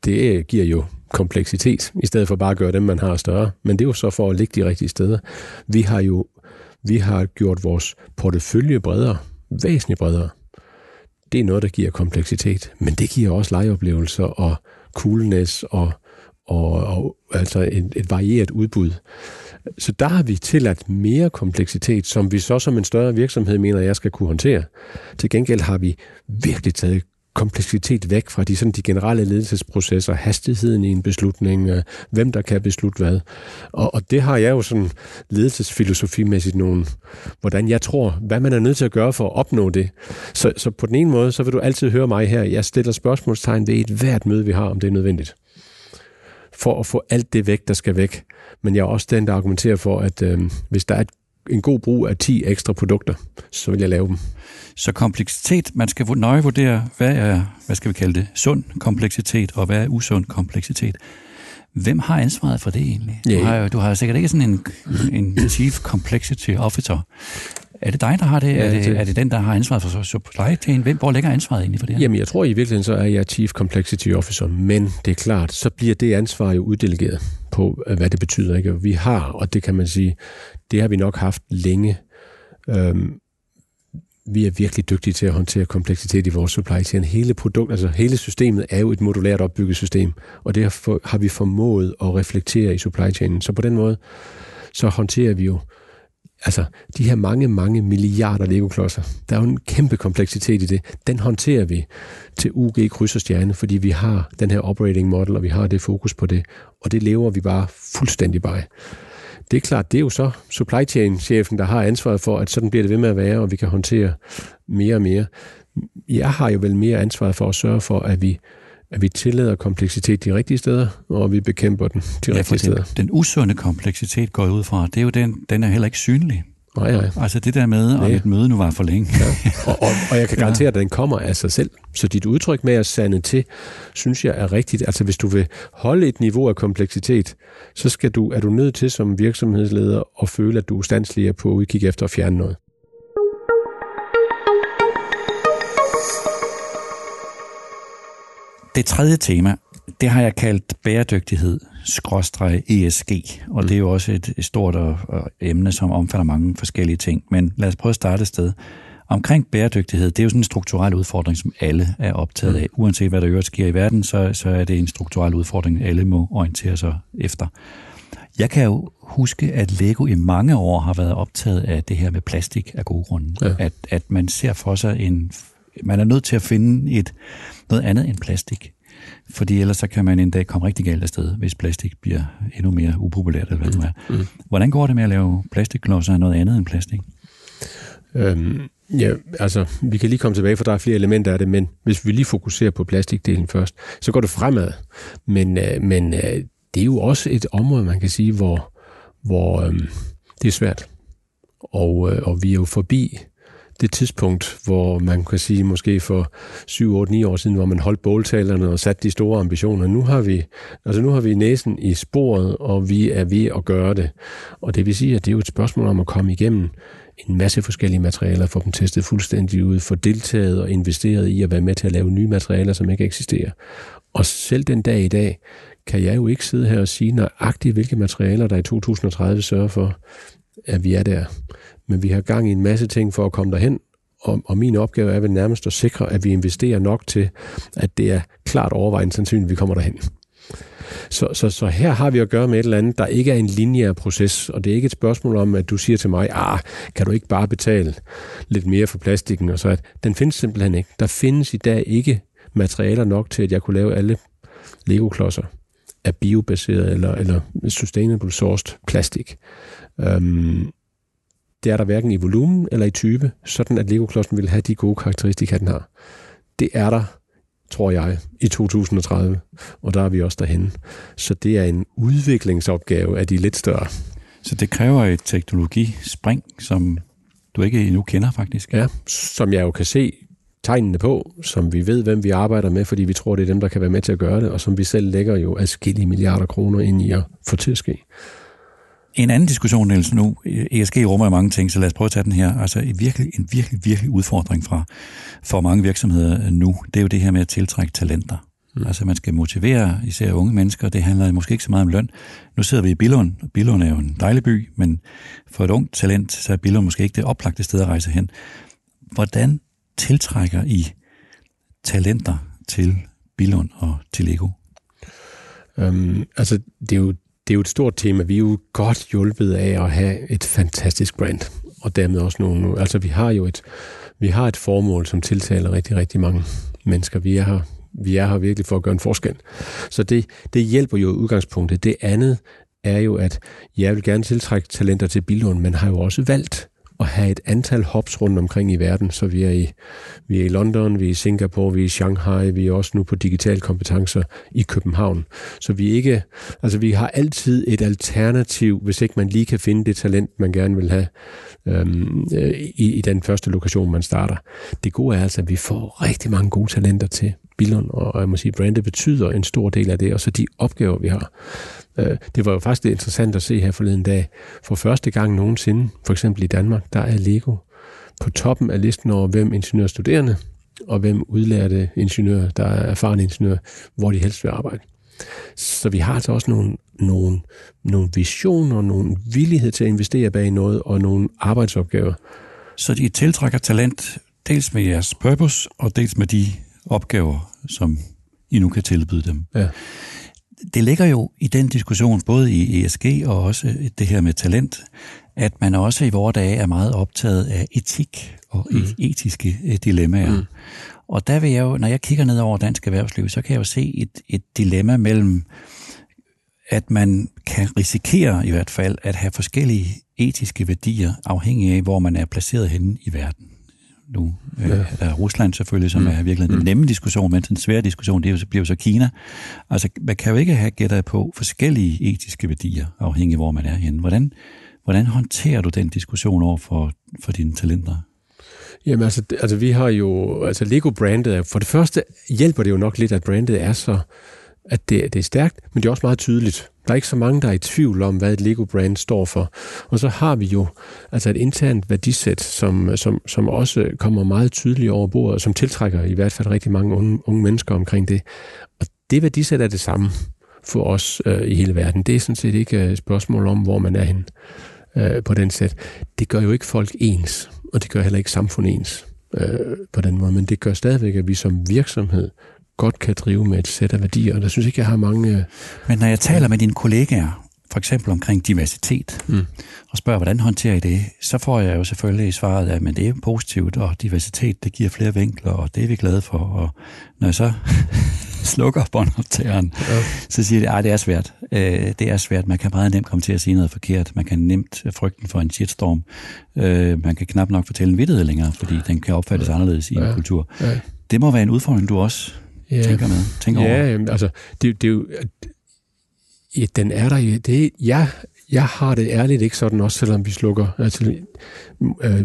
Det giver jo kompleksitet, i stedet for bare at gøre dem, man har større. Men det er jo så for at ligge de rigtige steder. Vi har gjort vores portefølje bredere, væsentligt bredere. Det er noget, der giver kompleksitet, men det giver også legeoplevelser og coolness og altså et varieret udbud. Så der har vi tilladt mere kompleksitet, som vi så som en større virksomhed mener, jeg skal kunne håndtere. Til gengæld har vi virkelig taget kompleksitet væk fra de generelle ledelsesprocesser, hastigheden i en beslutning, hvem der kan beslutte hvad. Og det har jeg jo sådan ledelsesfilosofimæssigt nogen, hvordan jeg tror, hvad man er nødt til at gøre for at opnå det. Så på den ene måde, så vil du altid høre mig her, jeg stiller spørgsmålstegn ved et hvert møde, vi har, om det er nødvendigt, for at få alt det væk, der skal væk. Men jeg er også den, der argumenterer for, at hvis der er en god brug af 10 ekstra produkter, så vil jeg lave dem. Så kompleksitet, man skal nøje vurdere, hvad skal vi kalde det, sund kompleksitet, og hvad er usund kompleksitet. Hvem har ansvaret for det egentlig? Yeah. Du har sikkert ikke sådan en chief complexity officer. Er det dig, der har det? Ja, er det den, der har ansvaret for supply chain? Hvor ligger ansvaret egentlig for det her? Jamen, jeg tror i virkeligheden, så er jeg chief complexity officer, men det er klart, så bliver det ansvar jo uddelegeret på, hvad det betyder, ikke? Vi har, og det kan man sige, det har vi nok haft længe. Vi er virkelig dygtige til at håndtere kompleksitet i vores supply chain. Hele systemet er jo et modulært opbygget system, og det har vi formået at reflektere i supply chainen. Så på den måde, så håndterer vi jo altså, de her mange milliarder Lego-klodser, der er jo en kæmpe kompleksitet i det. Den håndterer vi til UG kryds og stjerne, fordi vi har den her operating model, og vi har det fokus på det, og det lever vi bare fuldstændig by. Det er klart, det er jo så supply chain-chefen, der har ansvaret for, at sådan bliver det ved med at være, og vi kan håndtere mere og mere. Jeg har jo vel mere ansvaret for at sørge for, at vi tillader kompleksitet de rigtige steder, og vi bekæmper den de rigtige steder. Den usunde kompleksitet går ud fra, det er jo den er heller ikke synlig. Nej. Altså det der med, at et møde nu var for længe. Ja. Og jeg kan garantere, at den kommer af sig selv. Så dit udtryk med at sande til, synes jeg er rigtigt. Altså hvis du vil holde et niveau af kompleksitet, så er du nødt til som virksomhedsleder at føle, at du er standslig på at udkigge efter at fjerne noget. Det tredje tema, det har jeg kaldt bæredygtighed/ESG, og det er jo også et stort emne, som omfatter mange forskellige ting, men lad os prøve at starte et sted. Omkring bæredygtighed, det er jo sådan en strukturel udfordring, som alle er optaget af. Uanset hvad der øvrigt sker i verden, så er det en strukturel udfordring, alle må orientere sig efter. Jeg kan jo huske, at Lego i mange år har været optaget af det her med plastik af gode grunde. Ja. At man ser for sig man er nødt til at finde noget andet end plastik, fordi ellers så kan man en dag komme rigtig galt afsted, hvis plastik bliver endnu mere upopulært, eller hvad det er. Hvordan går det med at lave plastikklodser af noget andet end plastik? Vi kan lige komme tilbage, for der er flere elementer af det, men hvis vi lige fokuserer på plastikdelen først, så går det fremad. Men det er jo også et område, man kan sige, hvor det er svært, og vi er jo forbi det tidspunkt, hvor man kan sige måske for 7-8-9 år siden, hvor man holdt båltalerne og satte de store ambitioner. Nu har vi næsen i sporet, og vi er ved at gøre det. Og det vil sige, at det er jo et spørgsmål om at komme igennem en masse forskellige materialer, få dem testet fuldstændig ud, få deltaget og investeret i at være med til at lave nye materialer, som ikke eksisterer. Og selv den dag i dag, kan jeg jo ikke sidde her og sige nøjagtigt, hvilke materialer, der i 2030 sørger for, at vi er der. Men vi har gang i en masse ting for at komme derhen, og min opgave er vel nærmest at sikre, at vi investerer nok til, at det er klart overvejende sandsynligt, at vi kommer derhen. Så her har vi at gøre med et eller andet, der ikke er en lineær proces, og det er ikke et spørgsmål om, at du siger til mig, kan du ikke bare betale lidt mere for plastikken? Og så at den findes simpelthen ikke. Der findes i dag ikke materialer nok til, at jeg kunne lave alle Lego-klodser af biobaseret eller sustainable sourced plastik. Det er der hverken i volumen eller i type, sådan at Lego-klodsen vil have de gode karakteristika, den har. Det er der, tror jeg, i 2030, og der er vi også derhen. Så det er en udviklingsopgave af de lidt større. Så det kræver et teknologispring, som du ikke endnu kender faktisk? Ja, som jeg jo kan se tegnene på, som vi ved, hvem vi arbejder med, fordi vi tror, det er dem, der kan være med til at gøre det, og som vi selv lægger jo adskillige milliarder kroner ind i at få til at ske. En anden diskussion, Niels, nu, ESG rummer mange ting, så lad os prøve at tage den her. Altså en virkelig udfordring for mange virksomheder nu, det er jo det her med at tiltrække talenter. Altså man skal motivere især unge mennesker, det handler måske ikke så meget om løn. Nu sidder vi i Billund, og Billund er jo en dejlig by, men for et ungt talent, så er Billund måske ikke det oplagte sted at rejse hen. Hvordan tiltrækker I talenter til Billund og til Lego? Det er jo et stort tema. Vi er jo godt hjulpet af at have et fantastisk brand, og dermed også nogle... Altså, vi har et formål, som tiltaler rigtig, rigtig mange mennesker. Vi er her virkelig for at gøre en forskel. Så det hjælper jo udgangspunktet. Det andet er jo, at jeg vil gerne tiltrække talenter til Billund, men har jo også valgt at have et antal hops rundt omkring i verden. Så vi er i London, vi er i Singapore, vi er i Shanghai, vi er også nu på digitale kompetencer i København. Så vi har altid et alternativ, hvis ikke man lige kan finde det talent, man gerne vil have i den første lokation, man starter. Det gode er altså, at vi får rigtig mange gode talenter til Billund, og jeg må sige, brandet betyder en stor del af det, og så de opgaver, vi har. Det var jo faktisk interessant at se her forleden dag. For første gang nogensinde, for eksempel i Danmark, der er Lego på toppen af listen over, hvem ingeniørstuderende og hvem udlærte ingeniører, der er erfarne ingeniører, hvor de helst vil arbejde. Så vi har altså også nogle visioner, nogle villighed til at investere bag noget og nogle arbejdsopgaver. Så de tiltrækker talent, dels med jeres purpose og dels med de opgaver, som I nu kan tilbyde dem. Ja. Det ligger jo i den diskussion, både i ESG og også det her med talent, at man også i vore dage er meget optaget af etik og etiske dilemmaer. Mm. Og der vil jeg jo, når jeg kigger ned over dansk erhvervsliv, så kan jeg jo se et dilemma mellem, at man kan risikere i hvert fald at have forskellige etiske værdier, afhængig af, hvor man er placeret henne i verden. Nu der er Rusland selvfølgelig, som er virkelig den nemme diskussion, men den svære diskussion, det bliver jo så Kina. Altså, man kan jo ikke have gætter på forskellige etiske værdier, afhængig af hvor man er henne. Hvordan håndterer du den diskussion over for dine talenter? Jamen, altså vi har jo... Altså, Lego-brandet, for det første hjælper det jo nok lidt, at brandet er så... at det er stærkt, men det er også meget tydeligt. Der er ikke så mange, der er i tvivl om, hvad et Lego-brand står for. Og så har vi jo altså et internt værdisæt, som også kommer meget tydeligt over bordet, som tiltrækker i hvert fald rigtig mange unge mennesker omkring det. Og det værdisæt er det samme for os i hele verden. Det er sådan set ikke et spørgsmål om, hvor man er henne på den sæt. Det gør jo ikke folk ens, og det gør heller ikke samfund ens på den måde, men det gør stadigvæk, at vi som virksomhed godt kan drive med et sæt af værdier, og der synes ikke, jeg har mange... Men når jeg taler med dine kollegaer, for eksempel omkring diversitet, og spørger, hvordan håndterer I det, så får jeg jo selvfølgelig svaret, at men det er positivt, og diversitet, det giver flere vinkler, og det er vi glade for, og når jeg så slukker båndoptageren, så siger jeg, at det er svært. Man kan meget nemt komme til at sige noget forkert, man kan nemt frygten for en shitstorm, man kan knap nok fortælle en vittighed længere, fordi den kan opfattes anderledes i en kultur. Ja. Det må være en udfordring, du også... Yeah. Tænker over. Ja, altså, det er jo... Ja, den er der jo... Det, jeg Jeg har det ærligt ikke sådan, også selvom vi slukker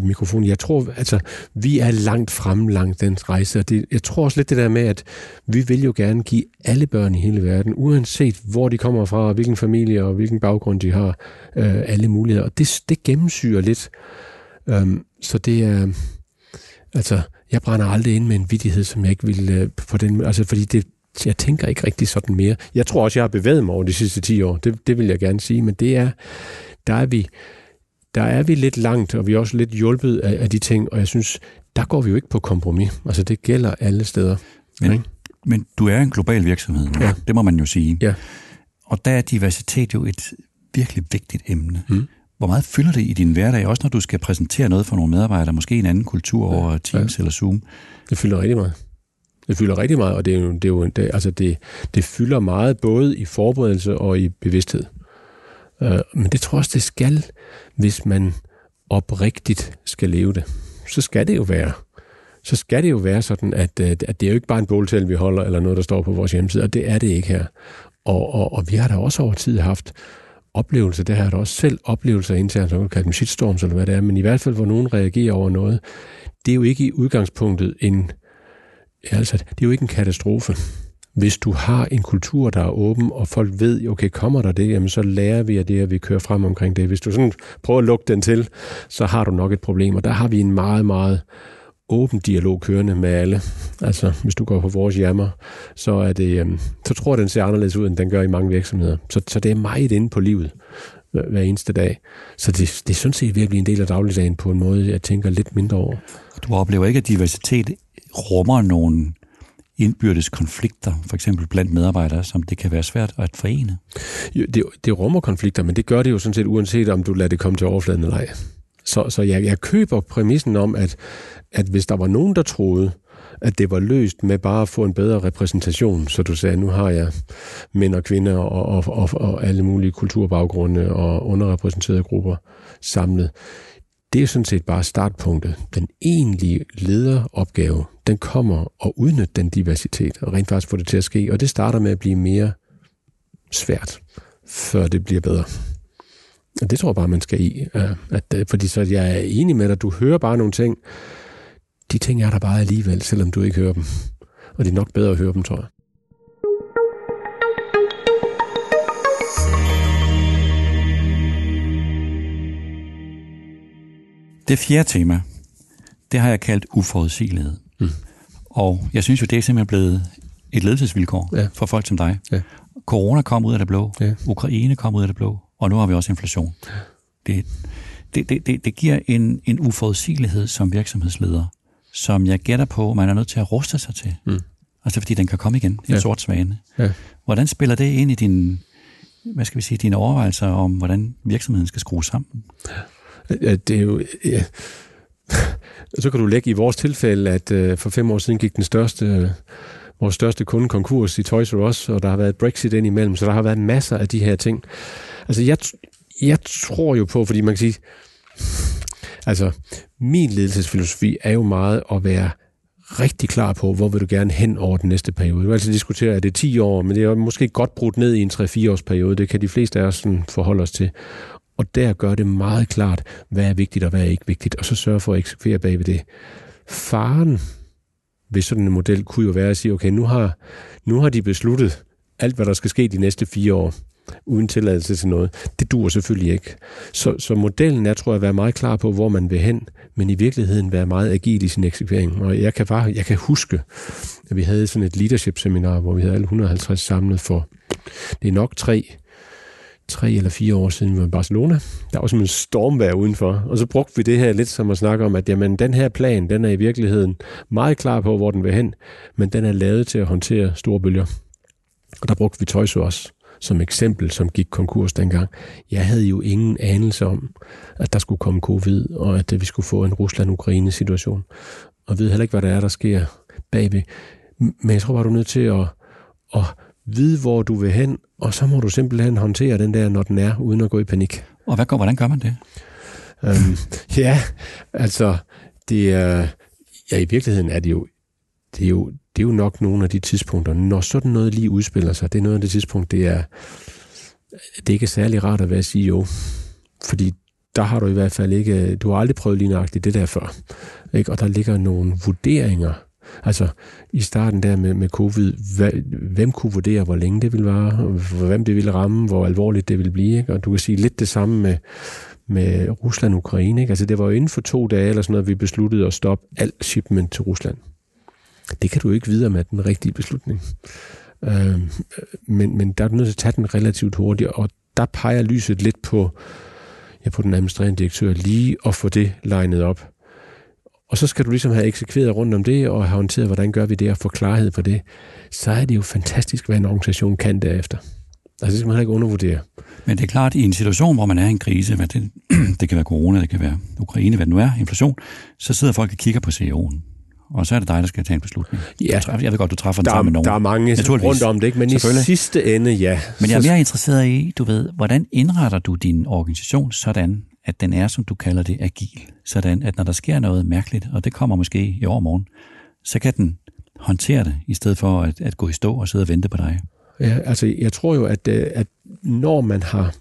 mikrofonen. Jeg tror, altså, vi er langt fremme langt den rejse. Og det, jeg tror også lidt det der med, at vi vil jo gerne give alle børn i hele verden, uanset hvor de kommer fra, og hvilken familie og hvilken baggrund de har, alle muligheder. Og det gennemsyrer lidt. Så det er... Altså, jeg brænder aldrig ind med en vittighed, som jeg ikke vil... på den, altså, fordi det... Jeg tænker ikke rigtig sådan mere. Jeg tror også, jeg har bevæget mig over de sidste 10 år. Det vil jeg gerne sige, men det er, der er vi lidt langt, og vi er også lidt hjulpet af de ting, og jeg synes, der går vi jo ikke på kompromis. Altså, det gælder alle steder. Men du er en global virksomhed, ja. Det må man jo sige. Ja. Og der er diversitet jo et virkelig vigtigt emne. Mm. Hvor meget fylder det i din hverdag, også når du skal præsentere noget for nogle medarbejdere, måske en anden kultur over Teams eller Zoom? Det fylder rigtig meget. Det fylder rigtig meget, og det fylder meget både i forberedelse og i bevidsthed. Men det tror jeg også, det skal, hvis man oprigtigt skal leve det. Så skal det jo være sådan, at det er jo ikke bare en båltale, vi holder, eller noget, der står på vores hjemmeside, og det er det ikke her. Og vi har da også over tid haft oplevelser, det her der også selv oplevelser internt, så kan kalde dem shitstorms, eller hvad det er, men i hvert fald, hvor nogen reagerer over noget, det er jo ikke i udgangspunktet altså, det er jo ikke en katastrofe. Hvis du har en kultur, der er åben, og folk ved, okay, kommer der det, jamen så lærer vi af det, og vi kører frem omkring det. Hvis du sådan prøver at lukke den til, så har du nok et problem, og der har vi en meget, meget åben dialog kørende med alle. Altså, hvis du går på vores jammer, så tror jeg, den ser anderledes ud, end den gør i mange virksomheder. Så det er meget inde på livet hver eneste dag. Så det er sådan set virkelig en del af dagligdagen på en måde, jeg tænker lidt mindre over. Du oplever ikke, at diversitet rummer nogle indbyrdes konflikter, for eksempel blandt medarbejdere, som det kan være svært at forene? Jo, det rummer konflikter, men det gør det jo sådan set, uanset om du lader det komme til overfladen eller ej. Så jeg køber præmissen om, at hvis der var nogen, der troede, at det var løst med bare at få en bedre repræsentation, så du sagde, nu har jeg mænd og kvinder og alle mulige kulturbaggrunde og underrepræsenterede grupper samlet. Det er sådan set bare startpunktet. Den egentlige lederopgave, den kommer at udnytte den diversitet og rent faktisk få det til at ske, og det starter med at blive mere svært, før det bliver bedre. Og det tror jeg bare, man skal i. Fordi så jeg er enig med dig, du hører bare nogle ting. De ting er der bare alligevel, selvom du ikke hører dem. Og det er nok bedre at høre dem, tror jeg. Det fjerde tema, det har jeg kaldt uforudsigelighed. Mm. Og jeg synes jo, det er simpelthen blevet et ledelsesvilkår for folk som dig. Ja. Corona kom ud af det blå, Ukraine kom ud af det blå, og nu har vi også inflation. Det giver en uforudsigelighed som virksomhedsleder, som jeg gætter på, man er nødt til at ruste sig til. Mm. Altså fordi den kan komme igen, en sort svane. Ja. Hvordan spiller det ind i dine overvejelser om, hvordan virksomheden skal skrues sammen? Det er jo, ja. Så kan du lægge i vores tilfælde, at for 5 år siden gik vores største kunde konkurs i Toys R Us, og der har været Brexit ind imellem, så der har været masser af de her ting. Altså jeg tror jo på, fordi man kan sige, altså min ledelsesfilosofi er jo meget at være rigtig klar på, hvor vil du gerne hen over den næste periode. Vi vil altid diskutere, at det er 10 år, men det er måske godt brudt ned i en 3-4 års periode. Det kan de fleste af os forholde os til. Og der gør det meget klart, hvad er vigtigt og hvad er ikke vigtigt, og så sørge for at eksekvere bagved det. Faren ved sådan en model kunne jo være at sige, okay, nu har de besluttet alt, hvad der skal ske de næste 4 år, uden tilladelse til noget. Det duer selvfølgelig ikke. Så modellen er, tror jeg, at være meget klar på, hvor man vil hen, men i virkeligheden være meget agil i sin eksekvering. Og jeg kan huske, at vi havde sådan et leadership-seminar, hvor vi havde alle 150 samlet for, det er nok 3 eller 4 år siden vi var i Barcelona. Der var sådan en stormvejr udenfor, og så brugte vi det her lidt som at snakke om, at jamen, den her plan, den er i virkeligheden meget klar på, hvor den vil hen, men den er lavet til at håndtere store bølger. Og der brugte vi Toys R Us som eksempel, som gik konkurs dengang. Jeg havde jo ingen anelse om, at der skulle komme covid, og at vi skulle få en Rusland-Ukraine-situation. Og ved heller ikke, hvad der er, der sker bagved. Men jeg tror bare, du er nødt til at vide, hvor du vil hen, og så må du simpelthen håndtere den der, når den er, uden at gå i panik. Og hvordan gør man det? I virkeligheden er det er jo nok nogle af de tidspunkter, når sådan noget lige udspiller sig, det er noget af det tidspunkt, det er det er ikke særlig rart at være CEO, fordi der har du i hvert fald ikke, du har aldrig prøvet lignagtigt det der før, ikke? Og der ligger nogle vurderinger. Altså, i starten der med covid, hvem kunne vurdere, hvor længe det ville vare, hvem det ville ramme, hvor alvorligt det ville blive, ikke? Og du kan sige lidt det samme med Rusland og Ukraine, ikke? Altså, det var jo inden for 2 dage eller sådan noget, vi besluttede at stoppe al shipment til Rusland. Det kan du ikke vide, om er den rigtige beslutning. Men der er du nødt til at tage den relativt hurtigt, og der peger lyset lidt på den administrerende direktør lige at få det legnet op. Og så skal du ligesom have eksekveret rundt om det, og have håndteret, hvordan gør vi det, og få klarhed på det. Så er det jo fantastisk, hvad en organisation kan derefter. Altså, det skal man heller ikke undervurdere. Men det er klart, i en situation, hvor man er i en krise, hvad det kan være corona, det kan være Ukraine, hvad det nu er, inflation, så sidder folk og kigger på CEO'en. Og så er det dig, der skal tage en beslutning. Ja. Jeg ved godt, du træffer den sammen med nogen. Der er mange rundt om det, ikke? Men i sidste ende, ja. Men jeg er mere interesseret i, du ved, hvordan indretter du din organisation sådan, at den er, som du kalder det, agil. Sådan, at når der sker noget mærkeligt, og det kommer måske i overmorgen, så kan den håndtere det, i stedet for at gå i stå og sidde og vente på dig. Ja, altså, jeg tror jo, at når man har,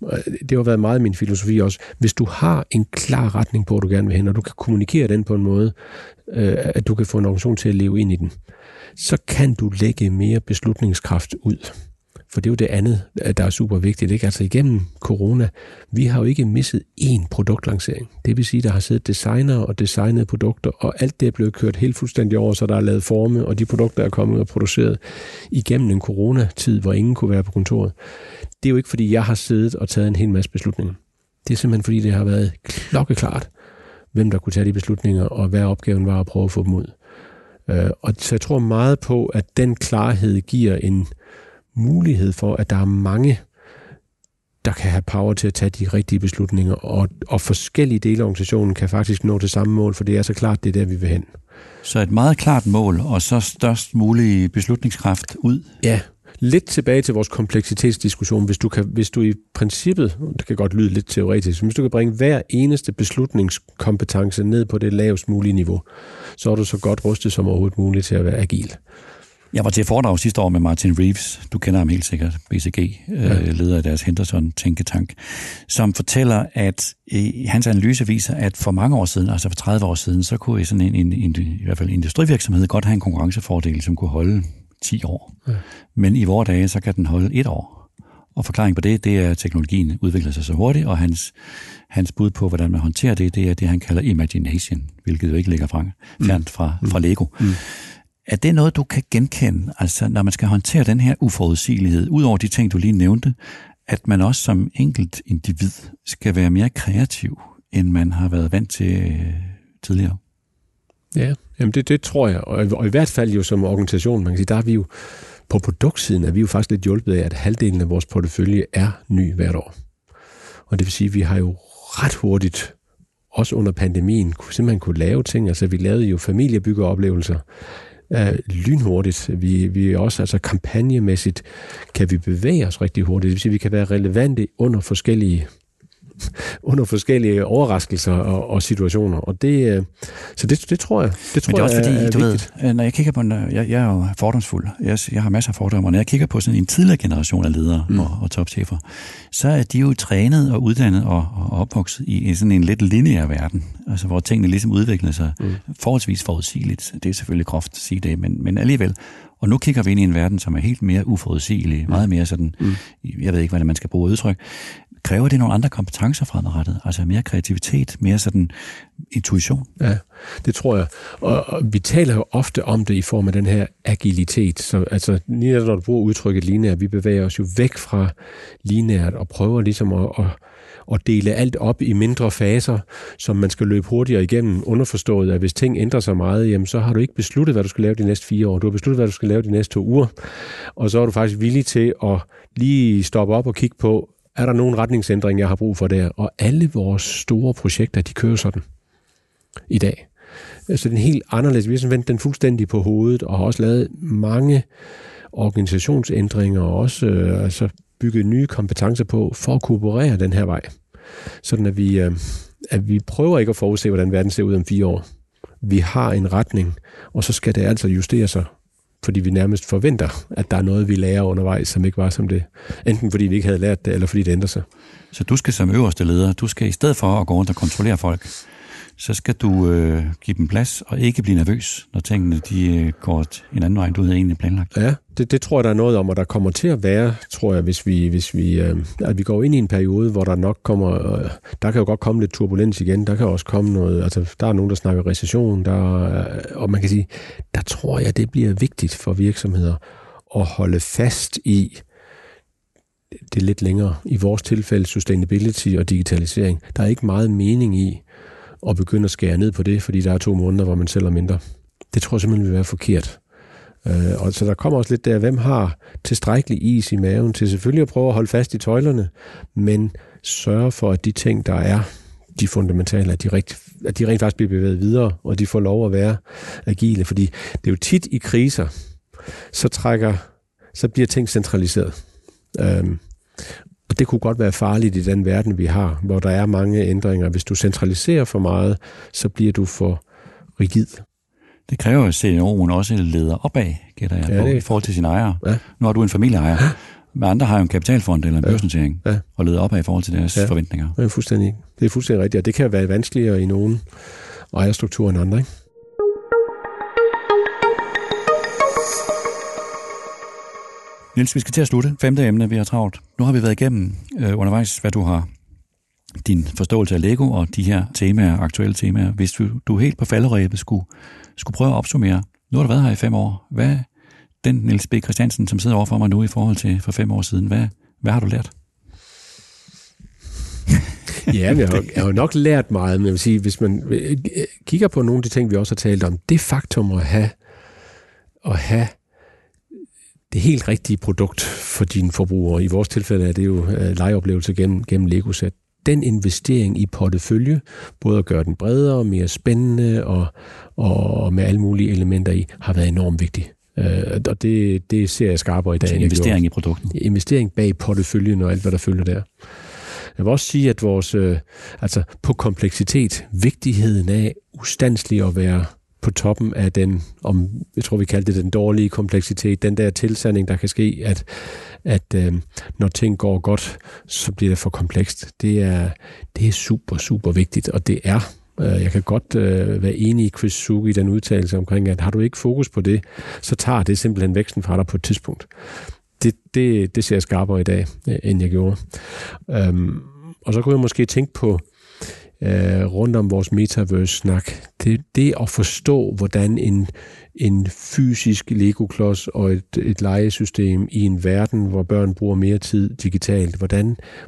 det har været meget min filosofi også, hvis du har en klar retning på, hvor du gerne vil hen, og du kan kommunikere den på en måde, at du kan få en organisation til at leve ind i den, så kan du lægge mere beslutningskraft ud. For det er jo det andet, der er super vigtigt, ikke? Altså igennem corona, vi har jo ikke misset én produktlancering. Det vil sige, der har siddet designere og designede produkter, og alt det er blevet kørt helt fuldstændig over, så der er lavet forme, og de produkter er kommet og produceret igennem en coronatid, hvor ingen kunne være på kontoret. Det er jo ikke, fordi jeg har siddet og taget en hel masse beslutninger. Det er simpelthen, fordi det har været klokkeklart, hvem der kunne tage de beslutninger, og hvad opgaven var at prøve at få dem ud. Og så jeg tror meget på, at den klarhed giver en mulighed for, at der er mange, der kan have power til at tage de rigtige beslutninger, og forskellige dele af organisationen kan faktisk nå til samme mål, for det er så klart, det er der, vi vil hen. Så et meget klart mål, og så størst mulig beslutningskraft ud? Ja, lidt tilbage til vores kompleksitetsdiskussion. Hvis du i princippet, det kan godt lyde lidt teoretisk, hvis du kan bringe hver eneste beslutningskompetence ned på det lavest mulige niveau, så er du så godt rustet som overhovedet muligt til at være agil. Jeg var til foredrag sidste år med Martin Reeves, du kender ham helt sikkert, BCG, leder af deres Henderson-tænketank, som fortæller, at hans analyse viser, at for mange år siden, altså for 30 år siden, så kunne sådan en i hvert fald industrivirksomhed godt have en konkurrencefordel, som kunne holde 10 år. Ja. Men i vore dage, så kan den holde 1 år. Og forklaringen på det er, at teknologien udvikler sig så hurtigt, og hans bud på, hvordan man håndterer det er det, han kalder imagination, hvilket jo ikke ligger fjernt fra Lego. Mm. Er det noget, du kan genkende, altså når man skal håndtere den her uforudsigelighed, ud over de ting, du lige nævnte, at man også som enkelt individ skal være mere kreativ, end man har været vant til tidligere? Ja, jamen det tror jeg, og i hvert fald jo som organisation, man kan sige, der er vi jo på produktsiden, er vi jo faktisk lidt hjulpet af, at halvdelen af vores portefølje er ny hvert år. Og det vil sige, at vi har jo ret hurtigt, også under pandemien, simpelthen kunne lave ting, altså vi lavede jo familiebyggeroplevelser, lynhurtigt. Vi er også altså kampagnemæssigt kan vi bevæge os rigtig hurtigt. Det vil sige, at vi kan være relevante under forskellige overraskelser og situationer. Og det, så det tror jeg. Det tror jeg er vigtigt. Når jeg kigger på, jeg er jo fordomsfuld. Jeg har masser af fordomme. Når jeg kigger på sådan en tidligere generation af ledere og topchefer, så er de jo trænet og uddannet og opvokset i sådan en lidt lineær verden, altså hvor tingene ligesom udvikler sig forholdsvis forudsigeligt. Det er selvfølgelig groft at sige det, men alligevel. Og nu kigger vi ind i en verden, som er helt mere uforudsigelig, meget mere sådan, jeg ved ikke, hvordan man skal bruge udtryk. Kræver det nogle andre kompetencer fremadrettet? Altså mere kreativitet, mere sådan intuition? Ja, det tror jeg. Og vi taler jo ofte om det i form af den her agilitet. Så, altså, lige når du bruger udtrykket lineært, vi bevæger os jo væk fra lineært og prøver ligesom at dele alt op i mindre faser, som man skal løbe hurtigere igennem, underforstået, at hvis ting ændrer sig meget, jamen, så har du ikke besluttet, hvad du skal lave de næste 4 år. Du har besluttet, hvad du skal lave de næste 2 uger. Og så er du faktisk villig til at lige stoppe op og kigge på, er der nogen retningsændring, jeg har brug for der? Og alle vores store projekter, de kører sådan i dag. Så den helt anderledes, vi har vendt den fuldstændig på hovedet, og har også lavet mange organisationsændringer, og også bygget nye kompetencer på, for at kooperere den her vej. Sådan at vi prøver ikke at forudse, hvordan verden ser ud om 4 år. Vi har en retning, og så skal det altså justere sig fordi vi nærmest forventer, at der er noget, vi lærer undervejs, som ikke var som det. Enten fordi vi ikke havde lært det, eller fordi det ændrer sig. Så du skal som øverste leder, du skal i stedet for at gå rundt og kontrollere folk, så skal du give dem plads og ikke blive nervøs, når tingene de går en anden vej, du havde egentlig planlagt. Ja, det tror jeg, der er noget om, og der kommer til at være, tror jeg, hvis vi går ind i en periode, hvor der nok kommer, der kan jo godt komme lidt turbulens igen, der kan også komme noget, altså der er nogen, der snakker recession, og man kan sige, der tror jeg, det bliver vigtigt for virksomheder at holde fast i det lidt længere. I vores tilfælde, sustainability og digitalisering, der er ikke meget mening i, og begynde at skære ned på det, fordi der er 2 måneder, hvor man sælger mindre. Det tror jeg simpelthen vil være forkert. Og så der kommer også lidt der, hvem har tilstrækkelig is i maven til selvfølgelig at prøve at holde fast i tøjlerne, men sørge for, at de ting, der er, de fundamentale, at de rent faktisk bliver bevæget videre, og de får lov at være agile. Fordi det er jo tit i kriser, så bliver ting centraliseret. Og det kunne godt være farligt i den verden, vi har, hvor der er mange ændringer. Hvis du centraliserer for meget, så bliver du for rigid. Det kræver jo, at CEO'en også leder opad, gætter jeg på, i forhold til sine ejere. Ja. Nu har du en familieejer, men andre har jo en kapitalfond eller en børsnotering, og leder opad i forhold til deres forventninger. Ja, fuldstændig. Det er fuldstændig rigtigt, og det kan være vanskeligere i nogen ejerstruktur end andre, ikke? Niels, vi skal til at slutte. 5. emne, vi har travlt. Nu har vi været igennem undervejs, hvad du har, din forståelse af Lego og de her temaer, aktuelle temaer. Hvis du helt på falderæbet skulle prøve at opsummere, nu har du været her i 5 år. Hvad den Niels B. Christiansen, som sidder overfor mig nu i forhold til for 5 år siden, hvad har du lært? Ja, jeg har jo nok lært meget, men jeg vil sige, hvis man kigger på nogle af de ting, vi også har talt om, det faktum at have det helt rigtige produkt for dine forbrugere. I vores tilfælde er det jo legeoplevelse gennem Lego-sæt. Den investering i portefølje, både at gøre den bredere, mere spændende og med alle mulige elementer i, har været enormt vigtig. Og det ser jeg skarpere i dag. Investering i produkten. Investering bag porteføljen og alt, hvad der følger der. Jeg vil også sige, at vores, altså på kompleksitet, vigtigheden af ustandsligt at være på toppen af den, jeg tror vi kaldte det den dårlige kompleksitet, den der tilsanding, der kan ske, at når ting går godt, så bliver det for komplekst. Det er super, super vigtigt, og det er. Jeg kan godt være enig i Chris Zook i den udtalelse omkring, at har du ikke fokus på det, så tager det simpelthen væksten fra dig på et tidspunkt. Det ser jeg skarpere i dag, end jeg gjorde. Og så kunne jeg måske tænke på, rundt om vores metaverse-snak, det at forstå, hvordan en fysisk Lego-klods og et legesystem i en verden, hvor børn bruger mere tid digitalt,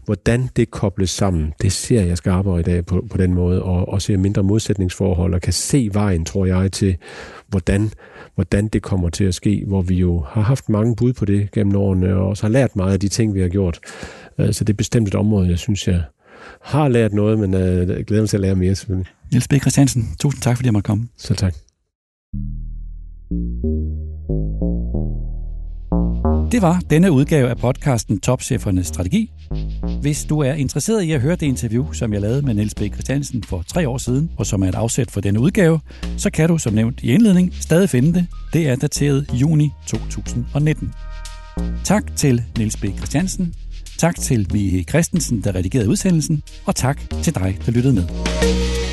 hvordan det kobles sammen, det ser jeg skarpere i dag på den måde, og ser mindre modsætningsforhold, og kan se vejen, tror jeg, til hvordan det kommer til at ske, hvor vi jo har haft mange bud på det gennem årene, og også har lært meget af de ting, vi har gjort. Så det er bestemt et område, jeg synes, jeg har lært noget, men jeg glæder mig til at lære mere, selvfølgelig. Niels B. Christiansen, tusind tak, fordi jeg måtte komme. Selv tak. Det var denne udgave af podcasten Topchefernes Strategi. Hvis du er interesseret i at høre det interview, som jeg lavede med Niels B. Christiansen for 3 år siden, og som er et afsæt for denne udgave, så kan du, som nævnt i indledning, stadig finde det. Det er dateret juni 2019. Tak til Niels B. Christiansen. Tak til Mie Christensen, der redigerede udsendelsen, og tak til dig, der lyttede med.